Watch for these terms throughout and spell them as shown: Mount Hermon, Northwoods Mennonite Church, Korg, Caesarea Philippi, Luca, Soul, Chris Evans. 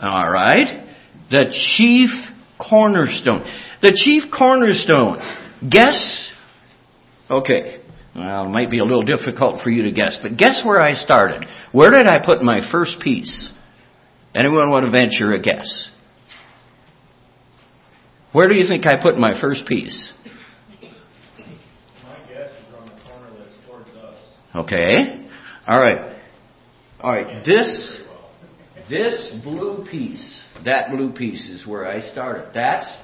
All right. The chief cornerstone. The chief cornerstone. Guess. Okay. Well, it might be a little difficult for you to guess, but guess where I started. Where did I put my first piece? Anyone want to venture a guess? Where do you think I put my first piece? My guess is on the corner that's towards us. Okay. All right. All right. This blue piece, that blue piece is where I started. That's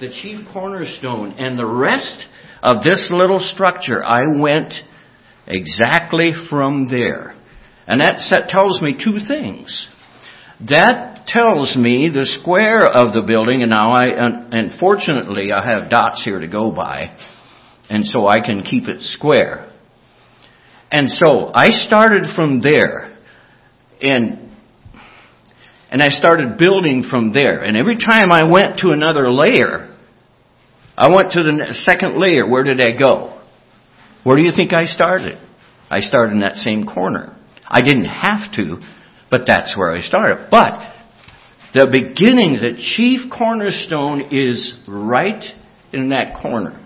the chief cornerstone. And the rest of this little structure, I went exactly from there. And that tells me two things. That tells me the square of the building, and now unfortunately I have dots here to go by, and so I can keep it square. And so I started from there, and I started building from there. And every time I went to another layer, I went to the second layer. Where did I go? Where do you think I started? I started in that same corner. I didn't have to. But that's where I started. But the beginning, the chief cornerstone is right in that corner.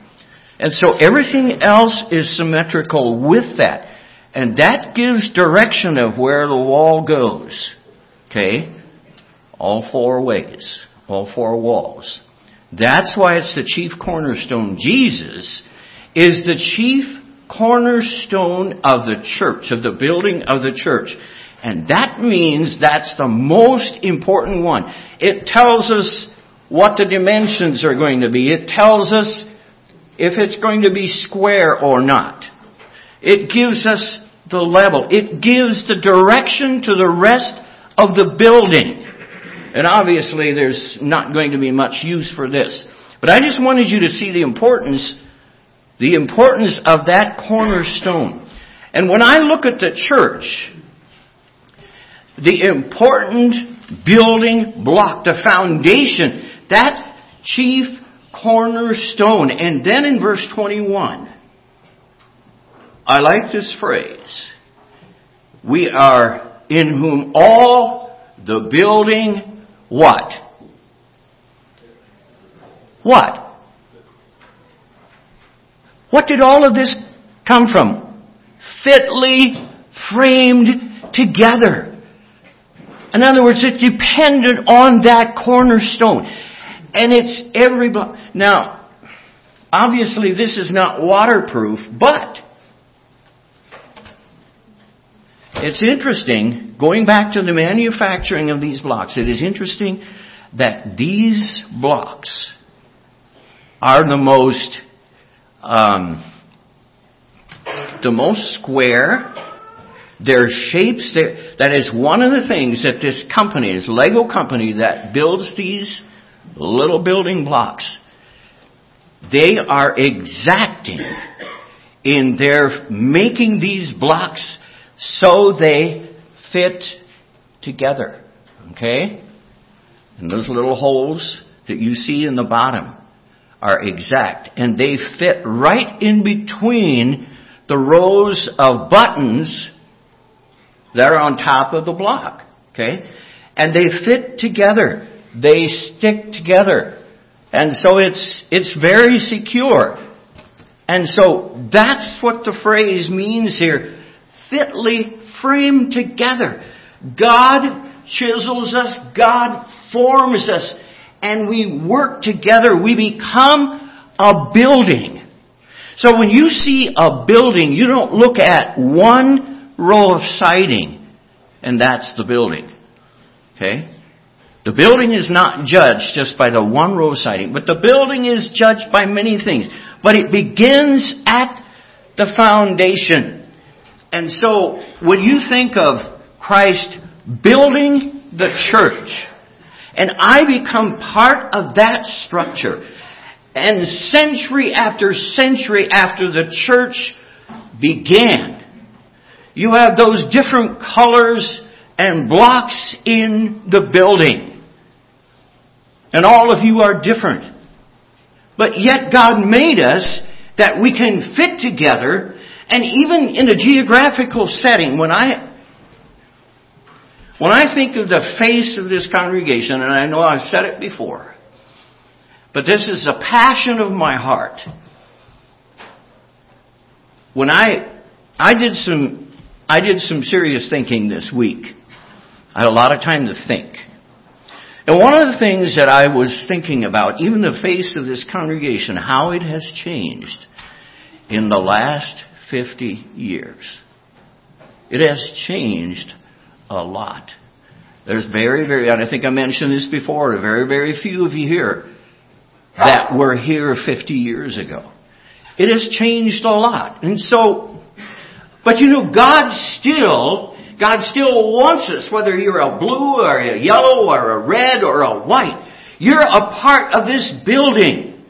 And so everything else is symmetrical with that. And that gives direction of where the wall goes. Okay? All four ways. All four walls. That's why it's the chief cornerstone. Jesus is the chief cornerstone of the church, of the building of the church. And that means that's the most important one. It tells us what the dimensions are going to be. It tells us if it's going to be square or not. It gives us the level. It gives the direction to the rest of the building. And obviously there's not going to be much use for this. But I just wanted you to see the importance of that cornerstone. And when I look at the church, the important building block, the foundation, that chief cornerstone. And then in verse 21, I like this phrase. We are in whom all the building, what? What? What did all of this come from? Fitly framed together. In other words, it's dependent on that cornerstone. And it's everybody. Now, obviously this is not waterproof, but it's interesting, going back to the manufacturing of these blocks, it is interesting that these blocks are the most square. Their shapes, that is one of the things that this company, this Lego company that builds these little building blocks, they are exacting in their making these blocks so they fit together. Okay? And those little holes that you see in the bottom are exact. And they fit right in between the rows of buttons that are on top of the block, okay? And they fit together. They stick together. And so it's very secure. And so that's what the phrase means here. Fitly framed together. God chisels us. God forms us. And we work together. We become a building. So when you see a building, you don't look at one row of siding, and that's the building. Okay? The building is not judged just by the one row of siding, but the building is judged by many things. But it begins at the foundation. And so, when you think of Christ building the church, and I become part of that structure, and century after the church began, you have those different colors and blocks in the building. And all of you are different. But yet God made us that we can fit together. And even in a geographical setting, when I When I think of the face of this congregation, and I know I've said it before, but this is a passion of my heart. When I did some serious thinking this week. I had a lot of time to think. And one of the things that I was thinking about, even the face of this congregation, how it has changed in the last 50 years. It has changed a lot. There's very, very, and I think I mentioned this before, very, very few of you here that were here 50 years ago. It has changed a lot. And so, but you know, God still wants us, whether you're a blue or a yellow or a red or a white. You're a part of this building.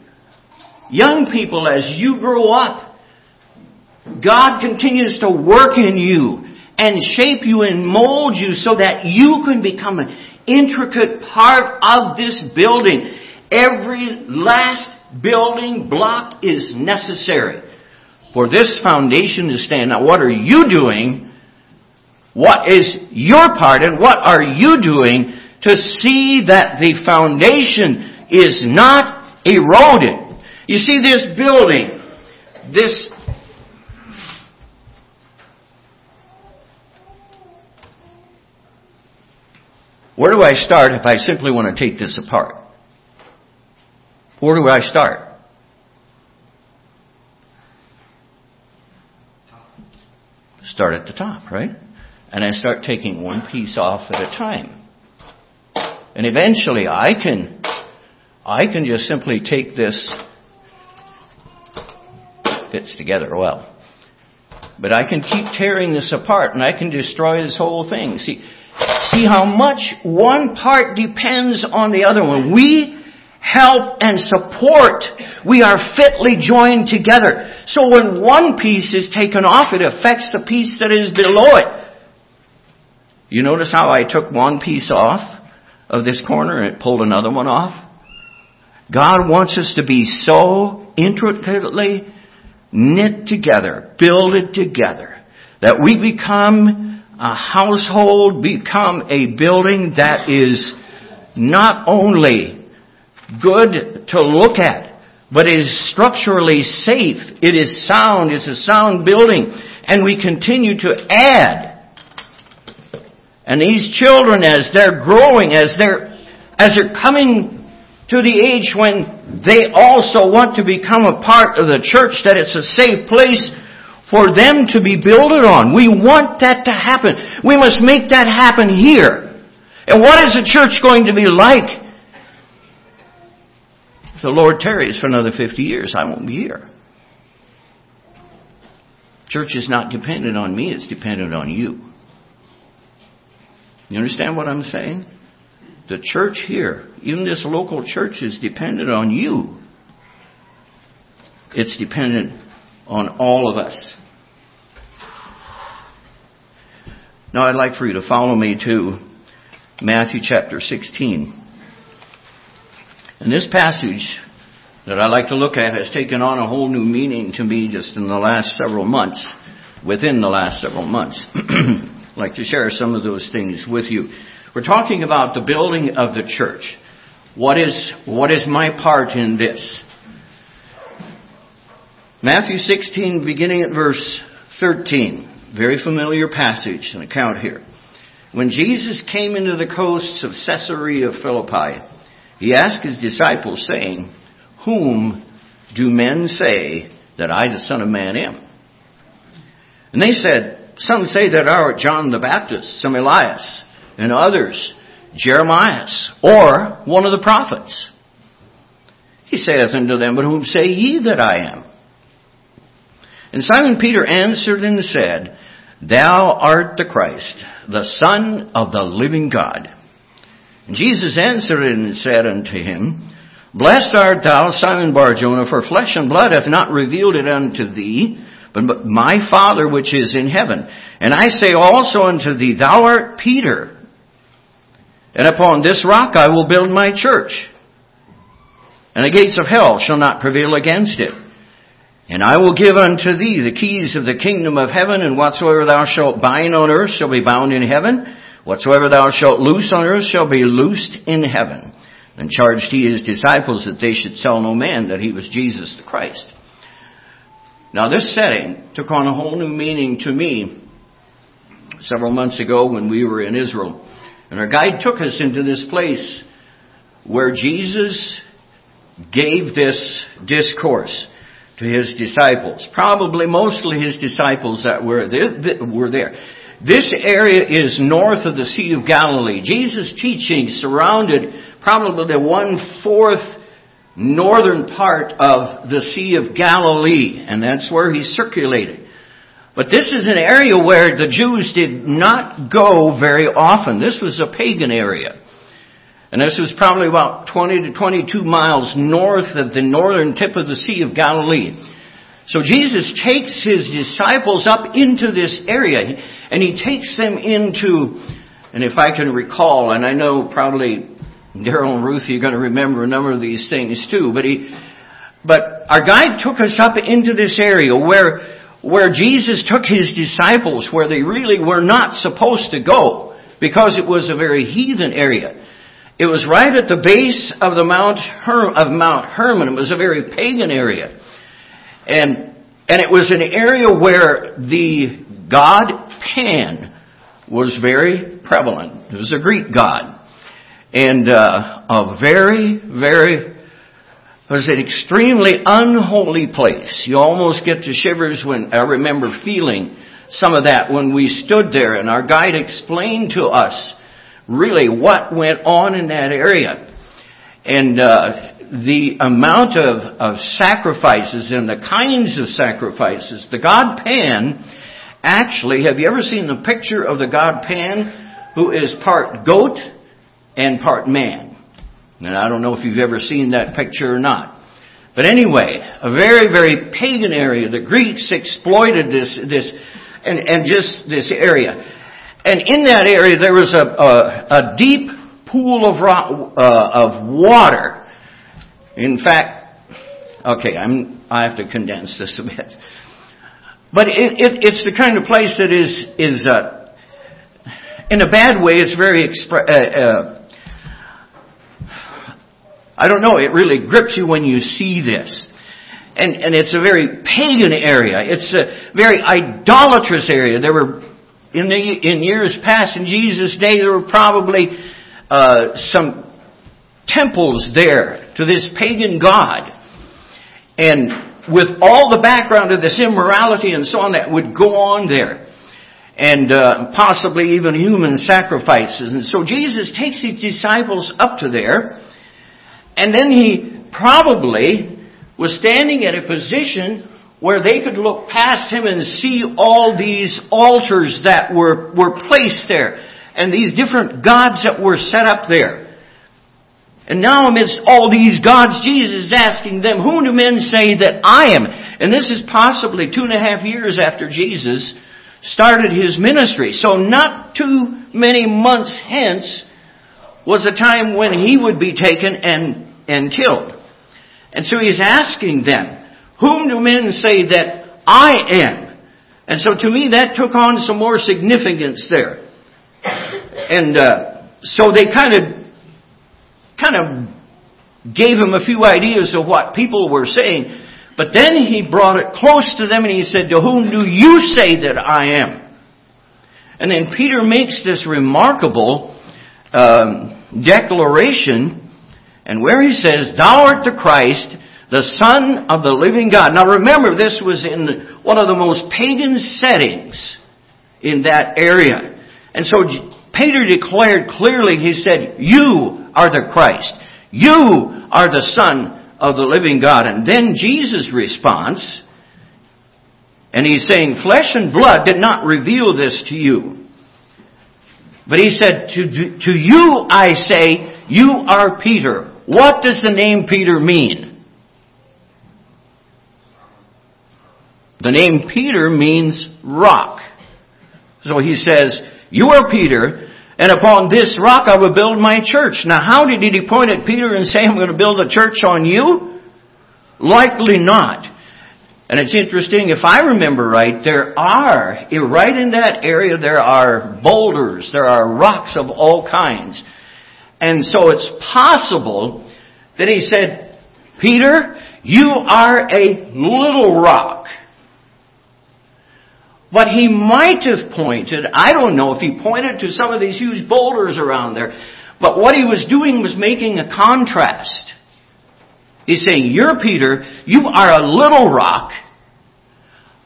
Young people, as you grow up, God continues to work in you and shape you and mold you so that you can become an intricate part of this building. Every last building block is necessary for this foundation to stand. Now, what are you doing? What is your part, and what are you doing to see that the foundation is not eroded? You see, this building, this where do I start if I simply want to take this apart? Where do I start? Start at the top, right? And I start taking one piece off at a time. And eventually I can just simply take this, fits together well. But I can keep tearing this apart and I can destroy this whole thing. See how much one part depends on the other one. We help and support. We are fitly joined together. So when one piece is taken off, it affects the piece that is below it. You notice how I took one piece off of this corner and it pulled another one off? God wants us to be so intricately knit together, builded together, that we become a household, become a building that is not only good to look at, but it is structurally safe. It is sound. It's a sound building. And we continue to add. And these children, as they're growing, as they're coming to the age when they also want to become a part of the church, that it's a safe place for them to be builded on. We want that to happen. We must make that happen here. And what is the church going to be like? If the Lord tarries for another 50 years, I won't be here. Church is not dependent on me, it's dependent on you. You understand what I'm saying? The church here, even this local church, is dependent on you. It's dependent on all of us. Now I'd like for you to follow me to Matthew chapter 16. And this passage that I like to look at has taken on a whole new meaning to me just in the last several months, within the last several months. I'd like to share some of those things with you. We're talking about the building of the church. What is my part in this? Matthew 16, beginning at verse 13. Very familiar passage and account here. When Jesus came into the coasts of Caesarea Philippi, He asked his disciples, saying, "Whom do men say that I, the Son of Man, am?" And they said, "Some say that thou art John the Baptist, some Elias, and others Jeremias, or one of the prophets." He saith unto them, "But whom say ye that I am?" And Simon Peter answered and said, "Thou art the Christ, the Son of the living God." Jesus answered and said unto him, "Blessed art thou, Simon Bar-Jonah, for flesh and blood hath not revealed it unto thee, but my Father which is in heaven. And I say also unto thee, thou art Peter, and upon this rock I will build my church, and the gates of hell shall not prevail against it. And I will give unto thee the keys of the kingdom of heaven, and whatsoever thou shalt bind on earth shall be bound in heaven, Whatsoever thou shalt loose on earth shall be loosed in heaven. And charged he his disciples that they should tell no man that he was Jesus the Christ. Now this setting took on a whole new meaning to me several months ago when we were in Israel. And our guide took us into this place where Jesus gave this discourse to his disciples. Probably mostly his disciples that were there. This area is north of the Sea of Galilee. Jesus' teaching surrounded probably the one-fourth northern part of the Sea of Galilee, and that's where he circulated. But this is an area where the Jews did not go very often. This was a pagan area. And this was probably about 20 to 22 miles north of the northern tip of the Sea of Galilee. So Jesus takes his disciples up into this area, and he takes them into, and if I can recall, and I know probably Daryl and Ruth, you're going to remember a number of these things too, but our guide took us up into this area where Jesus took his disciples, where they really were not supposed to go, because it was a very heathen area. It was right at the base of the Mount Hermon. It was a very pagan area. And it was an area where the god Pan was very prevalent. It was a Greek god. And a very, very, it was an extremely unholy place. You almost get the shivers when I remember feeling some of that when we stood there and our guide explained to us really what went on in that area. And the amount of sacrifices and the kinds of sacrifices. The god Pan, actually, have you ever seen the picture of the god Pan, who is part goat and part man? And I don't know if you've ever seen that picture or not. But anyway, a very, very pagan area. The Greeks exploited this and just this area. And in that area there was a deep pool of water. In fact, okay, I have to condense this a bit. But it's the kind of place that is in a bad way, it's very, I don't know, it really grips you when you see this. And it's a very pagan area. It's a very idolatrous area. There were, in years past, in Jesus' day, there were probably some temples there to this pagan god. And with all the background of this immorality and so on that would go on there. And possibly even human sacrifices. And so Jesus takes his disciples up to there. And then he probably was standing at a position where they could look past him and see all these altars that were placed there. And these different gods that were set up there. And now amidst all these gods, Jesus is asking them, whom do men say that I am? And this is possibly 2.5 years after Jesus started his ministry. So not too many months hence was a time when he would be taken and killed. And so he's asking them, whom do men say that I am? And so to me that took on some more significance there. And so they kind of gave him a few ideas of what people were saying. But then he brought it close to them and he said, to whom do you say that I am? And then Peter makes this remarkable declaration, and where he says, thou art the Christ, the Son of the living God. Now remember, this was in one of the most pagan settings in that area. And so Peter declared clearly, he said, you are the Christ. You are the Son of the living God. And then Jesus' response, and he's saying, flesh and blood did not reveal this to you. But he said, to you I say, you are Peter. What does the name Peter mean? The name Peter means rock. So he says, you are Peter, and upon this rock I will build my church. Now how did he point at Peter and say, I'm going to build a church on you? Likely not. And it's interesting, if I remember right, right in that area, there are boulders, there are rocks of all kinds. And so it's possible that he said, Peter, you are a little rock. But he might have pointed, I don't know if he pointed to some of these huge boulders around there, but what he was doing was making a contrast. He's saying, you're Peter, you are a little rock,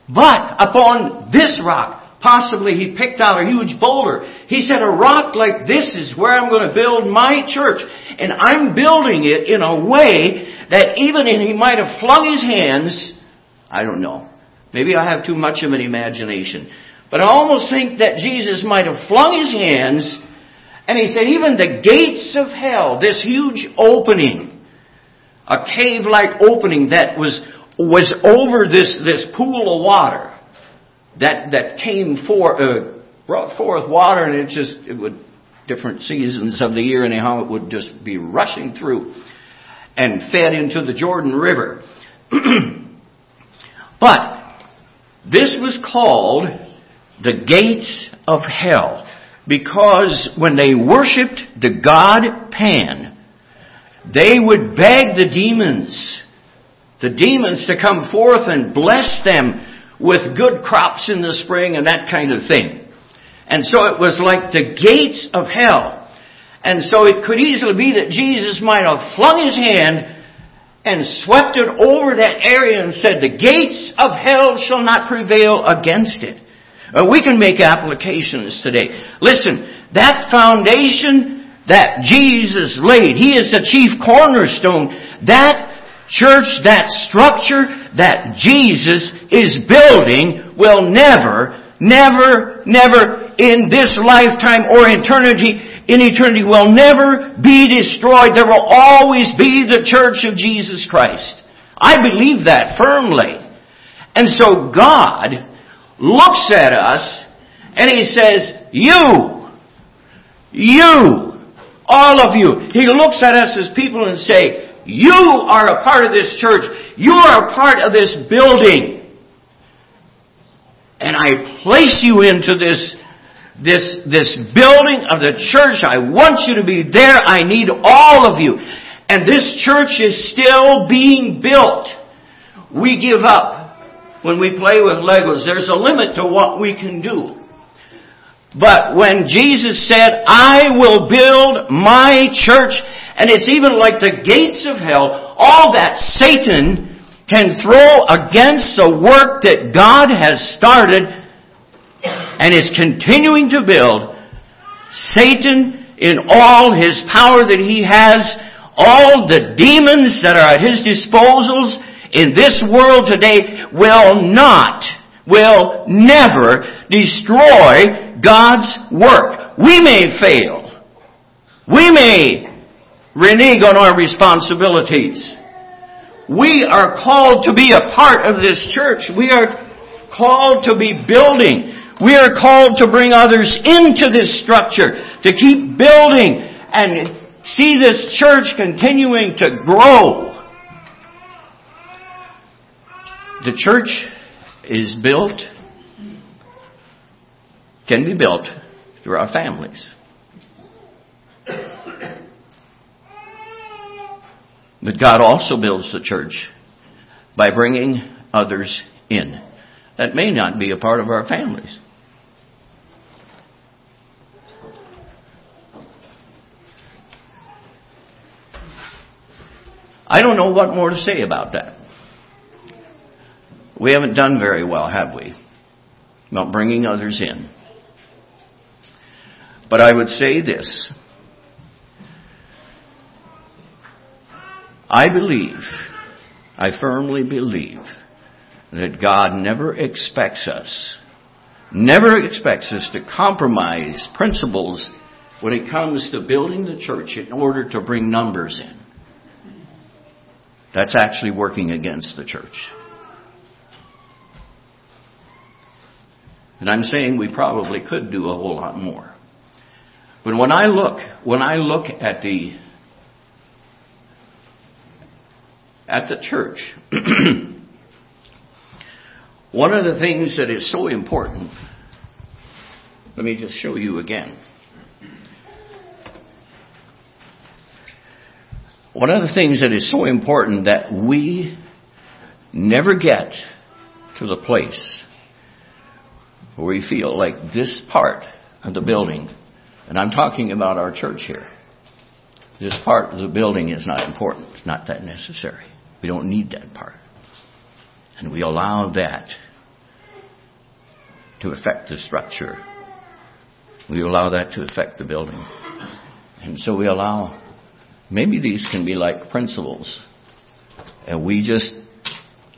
but upon this rock, possibly he picked out a huge boulder. He said, a rock like this is where I'm going to build my church. And I'm building it in a way that even if he might have flung his hands, I don't know, maybe I have too much of an imagination, but I almost think that Jesus might have flung his hands, and he said, even the gates of hell, this huge opening, a cave-like opening that was over this pool of water that came brought forth water, and it would different seasons of the year anyhow, it would just be rushing through and fed into the Jordan River. But this was called the gates of hell because when they worshipped the god Pan, they would beg the demons to come forth and bless them with good crops in the spring and that kind of thing. And so it was like the gates of hell. And so it could easily be that Jesus might have flung his hand and swept it over that area and said, the gates of hell shall not prevail against it. We can make applications today. Listen, that foundation that Jesus laid, He is the chief cornerstone. That church, that structure that Jesus is building will never in this lifetime or in eternity will never be destroyed. There will always be the church of Jesus Christ. I believe that firmly. And so God looks at us and He says, you, all of you. He looks at us as people and say, you are a part of this church. You are a part of this building. And I place you into this building of the church. I want you to be there. I need all of you. And this church is still being built. We give up when we play with Legos. There's a limit to what we can do. But when Jesus said, I will build my church, and it's even like the gates of hell, all that Satan can throw against the work that God has started and is continuing to build, Satan, in all his power that he has, all the demons that are at his disposals in this world today will never destroy God's work. We may fail. We may renege on our responsibilities. We are called to be a part of this church. We are called to be building. We are called to bring others into this structure, to keep building and see this church continuing to grow. The church is built. Can be built through our families. But God also builds the church by bringing others in that may not be a part of our families. I don't know what more to say about that. We haven't done very well, have we? About bringing others in. But I would say this. I firmly believe that God never expects us to compromise principles when it comes to building the church in order to bring numbers in. That's actually working against the church. And I'm saying we probably could do a whole lot more. But when I look at the church, One of the things that is so important, let me just show you again. One of the things that is so important that we never get to the place where we feel like this part of the building, and I'm talking about our church here, this part of the building is not important. It's not that necessary. We don't need that part. And we allow that to affect the structure. We allow that to affect the building. And so we allow, maybe these can be like principles. And we just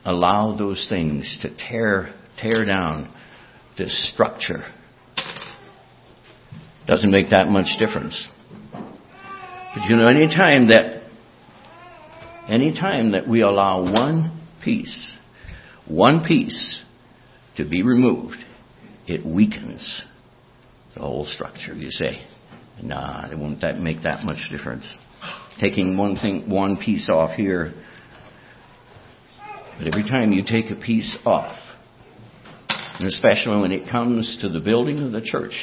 allow those things to tear down this structure. Doesn't make that much difference. But you know, any time that we allow one piece to be removed, it weakens the whole structure. You say, nah, it won't that make that much difference. Taking one piece off here. But every time you take a piece off, and especially when it comes to the building of the church,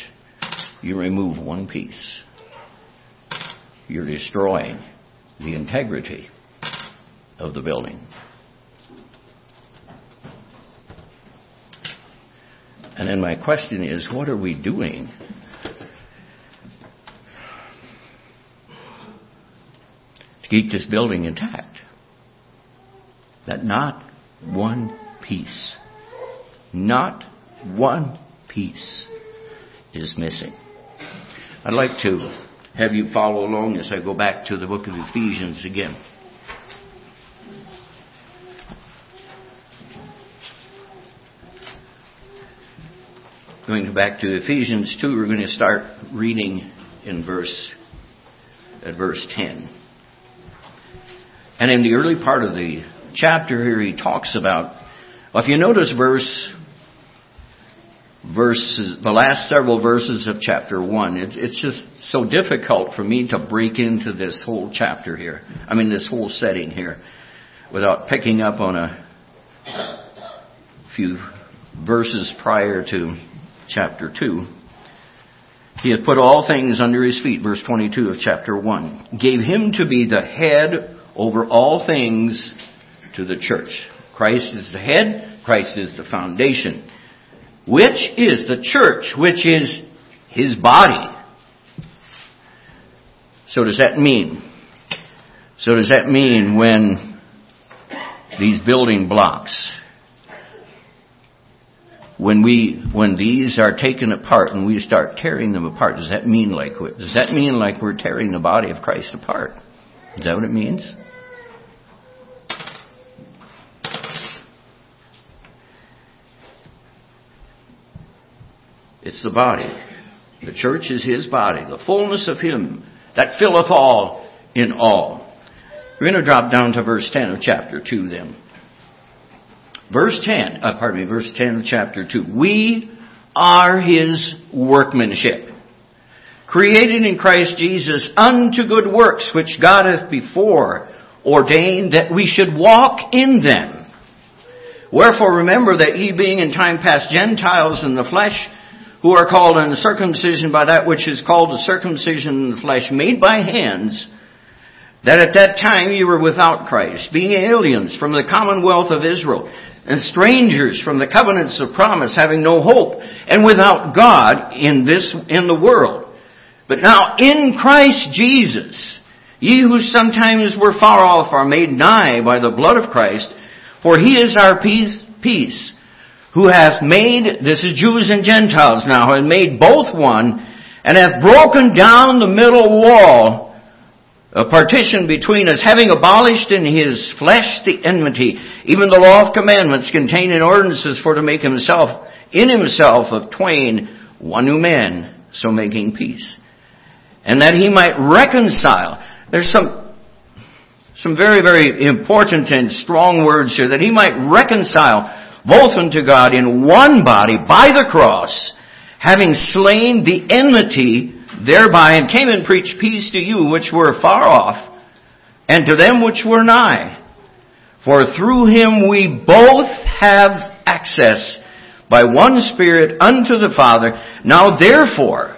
you remove one piece. You're destroying the integrity of the building. And then my question is, what are we doing? Keep this building intact. That not one piece is missing. I'd like to have you follow along as I go back to the book of Ephesians again. Going back to Ephesians 2, we're going to start reading at verse 10. And in the early part of the chapter here, he talks about, well, if you notice verses, the last several verses of chapter 1, it's just so difficult for me to break into this whole chapter here. I mean, this whole setting here without picking up on a few verses prior to chapter 2. He had put all things under his feet, verse 22 of chapter 1. Gave him to be the head over all things to the church. Christ is the head. Christ is the foundation, which is the church, which is his body. So does that mean when these building blocks, when these are taken apart and we start tearing them apart, does that mean like we're tearing the body of Christ apart? Is that what it means? It's the body. The church is his body. The fullness of him that filleth all in all. We're going to drop down to verse 10 of chapter 2 then. Verse 10 of chapter 2. We are his workmanship, created in Christ Jesus unto good works, which God hath before ordained that we should walk in them. Wherefore remember that ye being in time past Gentiles in the flesh, who are called uncircumcision by that which is called the circumcision in the flesh made by hands, that at that time ye were without Christ, being aliens from the commonwealth of Israel, and strangers from the covenants of promise, having no hope, and without God in the world. But now in Christ Jesus, ye who sometimes were far off are made nigh by the blood of Christ, for he is our peace, who hath made, this is Jews and Gentiles now, and made both one, and hath broken down the middle wall, a partition between us, having abolished in his flesh the enmity, even the law of commandments contained in ordinances, for to make in himself of twain one new man, so making peace. And that he might reconcile. There's some very, very important and strong words here. That he might reconcile both unto God in one body by the cross, having slain the enmity thereby, and came and preached peace to you which were far off, and to them which were nigh. For through him we both have access. access by one Spirit unto the Father. Now therefore,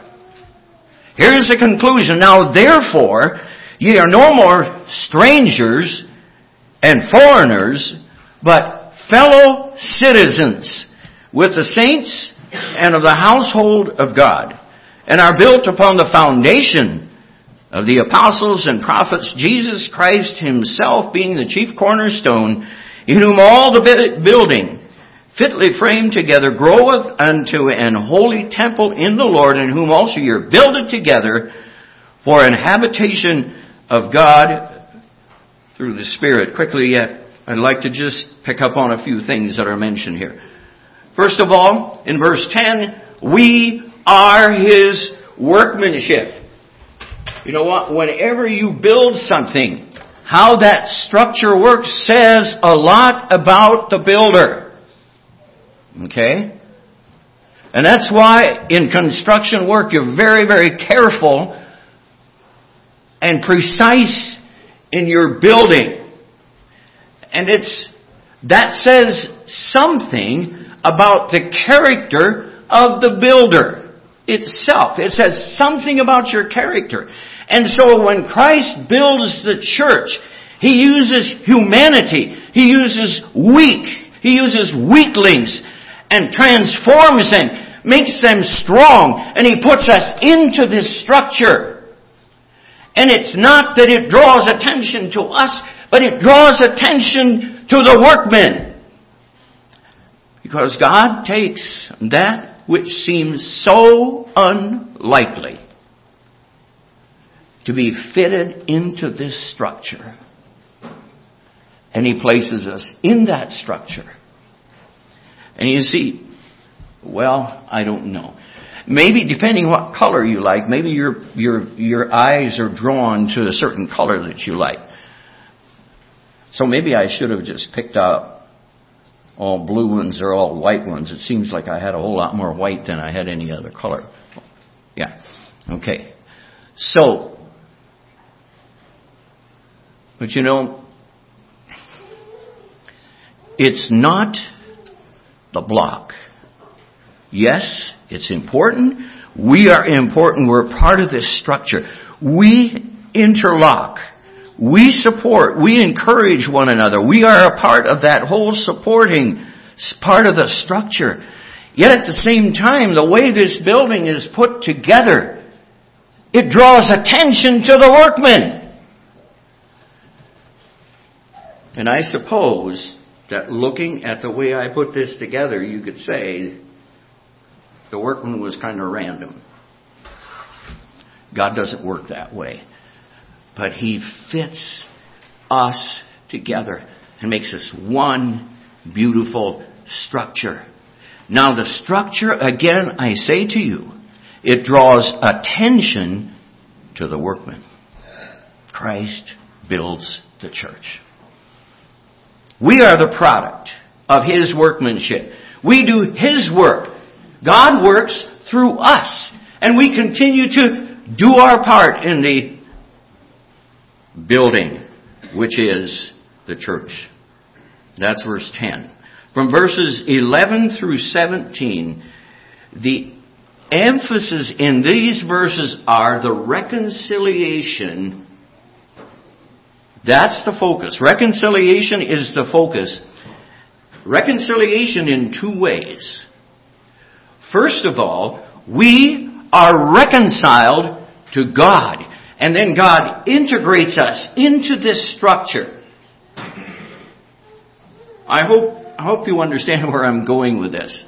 here's the conclusion. Now therefore, ye are no more strangers and foreigners, but fellow citizens with the saints and of the household of God, and are built upon the foundation of the apostles and prophets, Jesus Christ himself being the chief cornerstone, in whom all the building, fitly framed together, groweth unto an holy temple in the Lord, in whom also ye are builded together for an habitation of God through the Spirit. Quickly, I'd like to just pick up on a few things that are mentioned here. First of all, in verse 10, we are His workmanship. You know what? Whenever you build something, how that structure works says a lot about the builder. Okay? And that's why in construction work you're very, very careful and precise in your building. And that says something about the character of the builder itself. It says something about your character. And so when Christ builds the church, He uses humanity. He uses weak. He uses weaklings and transforms them, makes them strong, and He puts us into this structure. And it's not that it draws attention to us, but it draws attention to the workmen. Because God takes that which seems so unlikely to be fitted into this structure, and He places us in that structure. And you see, well, I don't know. Maybe depending what color you like, maybe your eyes are drawn to a certain color that you like. So maybe I should have just picked up all blue ones or all white ones. It seems like I had a whole lot more white than I had any other color. Yeah. Okay. So, but you know, it's not the block. Yes, it's important. We are important. We're part of this structure. We interlock. We support, we encourage one another. We are a part of that whole supporting part of the structure. Yet at the same time, the way this building is put together, it draws attention to the workmen. And I suppose that looking at the way I put this together, you could say the workman was kind of random. God doesn't work that way. But He fits us together and makes us one beautiful structure. Now the structure, again, I say to you, it draws attention to the workman. Christ builds the church. We are the product of His workmanship. We do His work. God works through us. And we continue to do our part in the building, which is the church. That's verse 10. From verses 11 through 17, the emphasis in these verses are the reconciliation. That's the focus. Reconciliation is the focus. Reconciliation in two ways. First of all, we are reconciled to God. And then God integrates us into this structure. I hope you understand where I'm going with this.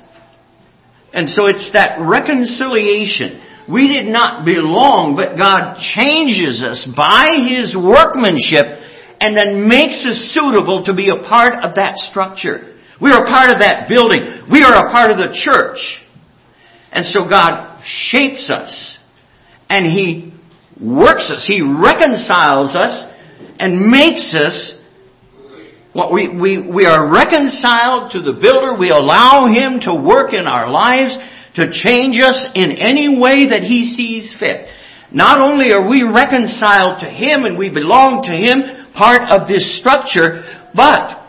And so it's that reconciliation. We did not belong, but God changes us by His workmanship and then makes us suitable to be a part of that structure. We are a part of that building. We are a part of the church. And so God shapes us and He works us. He reconciles us and makes us what we are reconciled to the builder. We allow Him to work in our lives, to change us in any way that He sees fit. Not only are we reconciled to Him and we belong to Him, part of this structure, but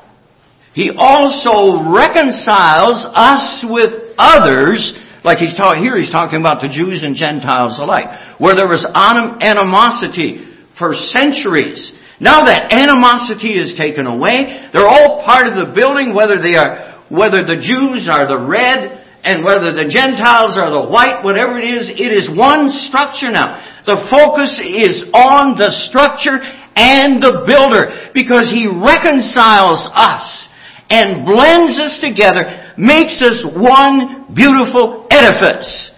He also reconciles us with others. Like he's talking about the Jews and Gentiles alike. Where there was animosity for centuries. Now that animosity is taken away, they're all part of the building, whether the Jews are the red and whether the Gentiles are the white, whatever it is one structure now. The focus is on the structure and the builder, because he reconciles us and blends us together, makes us one beautiful edifice.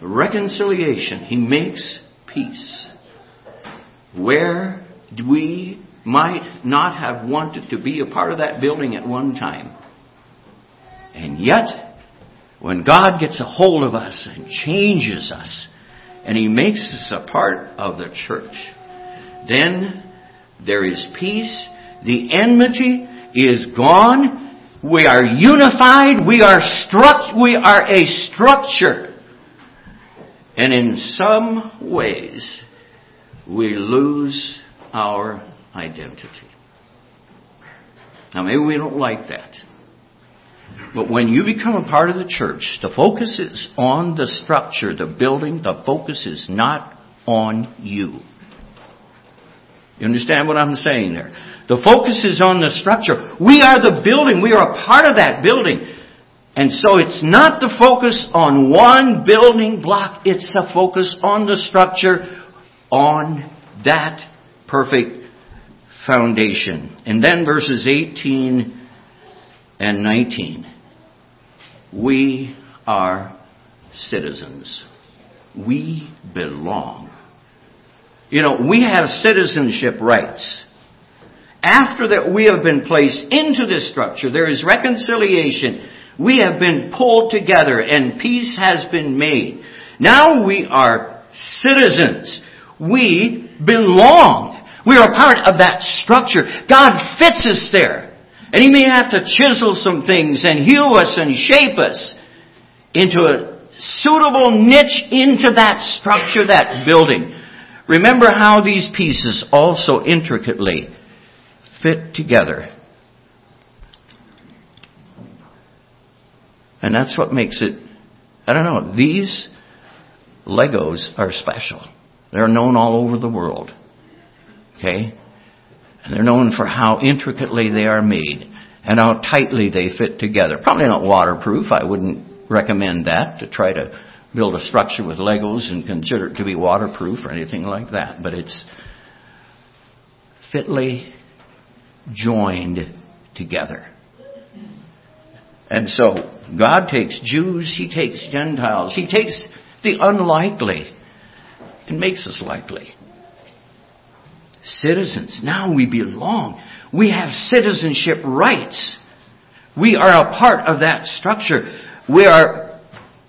Reconciliation. He makes peace. Where we might not have wanted to be a part of that building at one time. And yet, when God gets a hold of us and changes us, and He makes us a part of the church, then there is peace. The enmity is gone. We are unified. We are a structure. And in some ways, we lose our identity. Now, maybe we don't like that. But when you become a part of the church, the focus is on the structure, the building. The focus is not on you. You understand what I'm saying there? The focus is on the structure. We are the building. We are a part of that building. And so it's not the focus on one building block. It's the focus on the structure, on that perfect foundation. And then verses 18 and 19. We are citizens. We belong. You know, we have citizenship rights. After that we have been placed into this structure, there is reconciliation. We have been pulled together and peace has been made. Now we are citizens. We belong. We are a part of that structure. God fits us there. And He may have to chisel some things and hew us and shape us into a suitable niche into that structure, that building. Remember how these pieces also intricately fit together. And that's what makes it, these Legos are special. They're known all over the world. Okay? And they're known for how intricately they are made and how tightly they fit together. Probably not waterproof. I wouldn't recommend that, to try to build a structure with Legos and consider it to be waterproof or anything like that. But it's fitly joined together. And so God takes Jews, He takes Gentiles, He takes the unlikely and makes us likely. Citizens. Now we belong. We have citizenship rights. We are a part of that structure. We are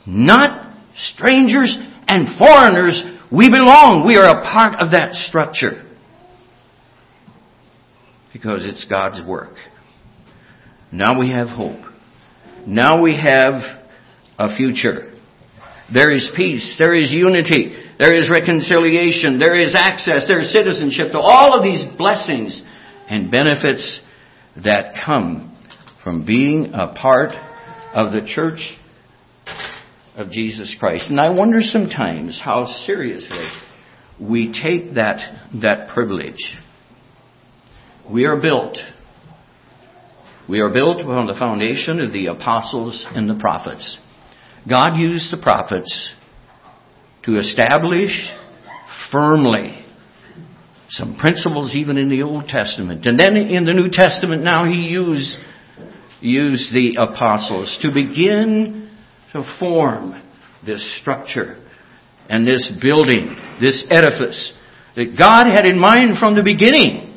not strangers and foreigners. We belong. We are a part of that structure. Because it's God's work. Now we have hope. Now we have a future. There is peace. There is unity. There is reconciliation. There is access. There is citizenship to all of these blessings and benefits that come from being a part of the church of Jesus Christ. And I wonder sometimes how seriously we take that privilege. We are built. We are built upon the foundation of the apostles and the prophets. God used the prophets to establish firmly some principles even in the Old Testament. And then in the New Testament now He used the apostles to begin to form this structure and this building, this edifice that God had in mind from the beginning.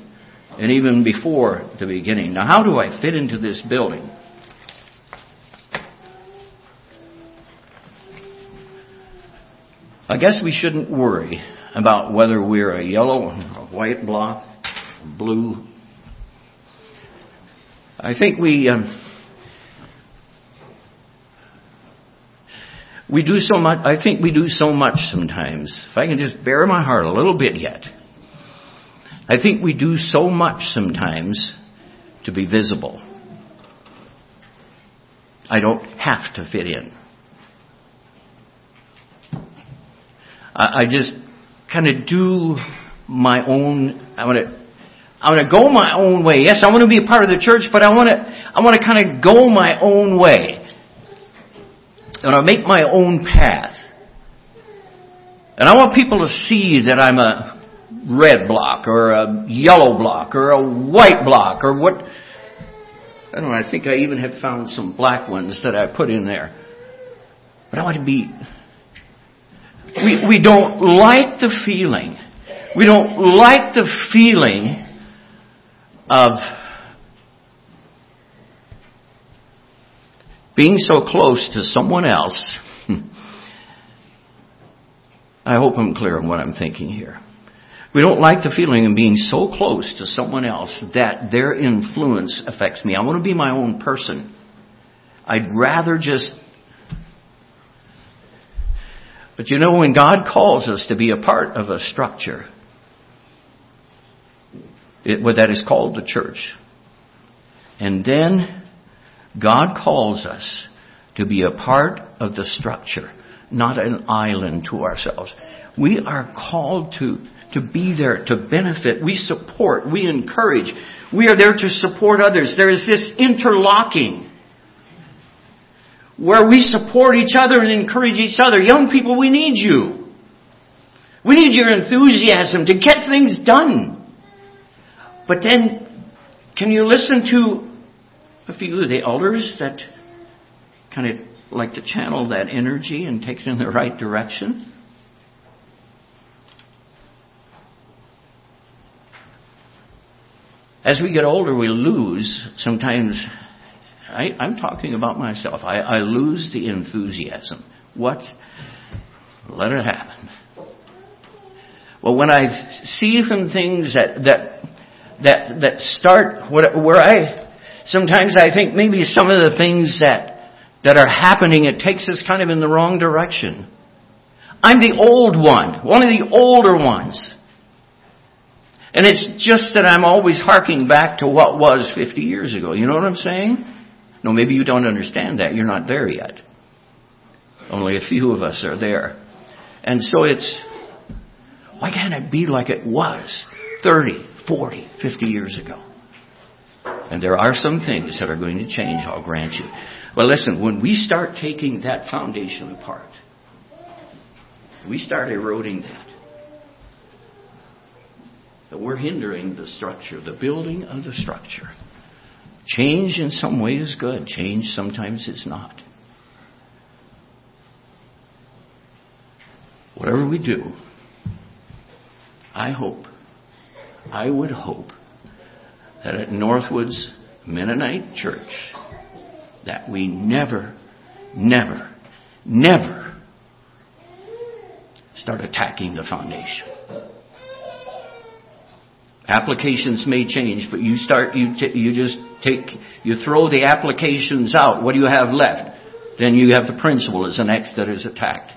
And even before the beginning. Now, how do I fit into this building? I guess we shouldn't worry about whether we're a yellow or a white block, blue. I think we do so much. I think we do so much sometimes. If I can just bare my heart a little bit yet. I think we do so much sometimes to be visible. I don't have to fit in. I just kind of do my own. I want to go my own way. Yes, I want to be a part of the church, but I want to kind of go my own way. And I make my own path. And I want people to see that I'm a red block or a yellow block or a white block or what. I don't know, I think I even have found some black ones that I put in there. But I want to be... We don't like the feeling. We don't like the feeling of being so close to someone else. I hope I'm clear on what I'm thinking here. We don't like the feeling of being so close to someone else that their influence affects me. I want to be my own person. I'd rather just... But you know, when God calls us to be a part of a structure, what that is called the church, and then God calls us to be a part of the structure, not an island to ourselves. We are called to be there, to benefit. We support, we encourage. We are there to support others. There is this interlocking where we support each other and encourage each other. Young people, we need you. We need your enthusiasm to get things done. But then, can you listen to a few of the elders that kind of like to channel that energy and take it in the right direction? As we get older, we lose sometimes. I'm talking about myself. I lose the enthusiasm. Let it happen. Well, when I see some things that start where I sometimes I think maybe some of the things that are happening, it takes us kind of in the wrong direction. I'm the old one, one of the older ones. And it's just that I'm always harking back to what was 50 years ago. You know what I'm saying? No, maybe you don't understand that. You're not there yet. Only a few of us are there. And so it's, why can't it be like it was 30, 40, 50 years ago? And there are some things that are going to change, I'll grant you. But listen, when we start taking that foundation apart, we start eroding that. That we're hindering the structure, the building of the structure. Change in some way is good. Change sometimes is not. Whatever we do, I would hope that at Northwoods Mennonite Church that we never start attacking the foundation. Applications may change, but you throw the applications out. What do you have left? Then you have the principle as the next that is attacked.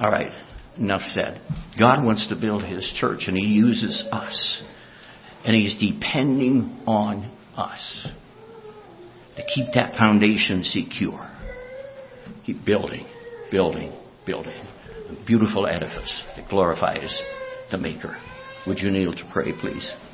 All right, enough said. God wants to build His church, and He uses us. And He's depending on us to keep that foundation secure. Keep building. A beautiful edifice that glorifies the Maker. Would you kneel to pray, please?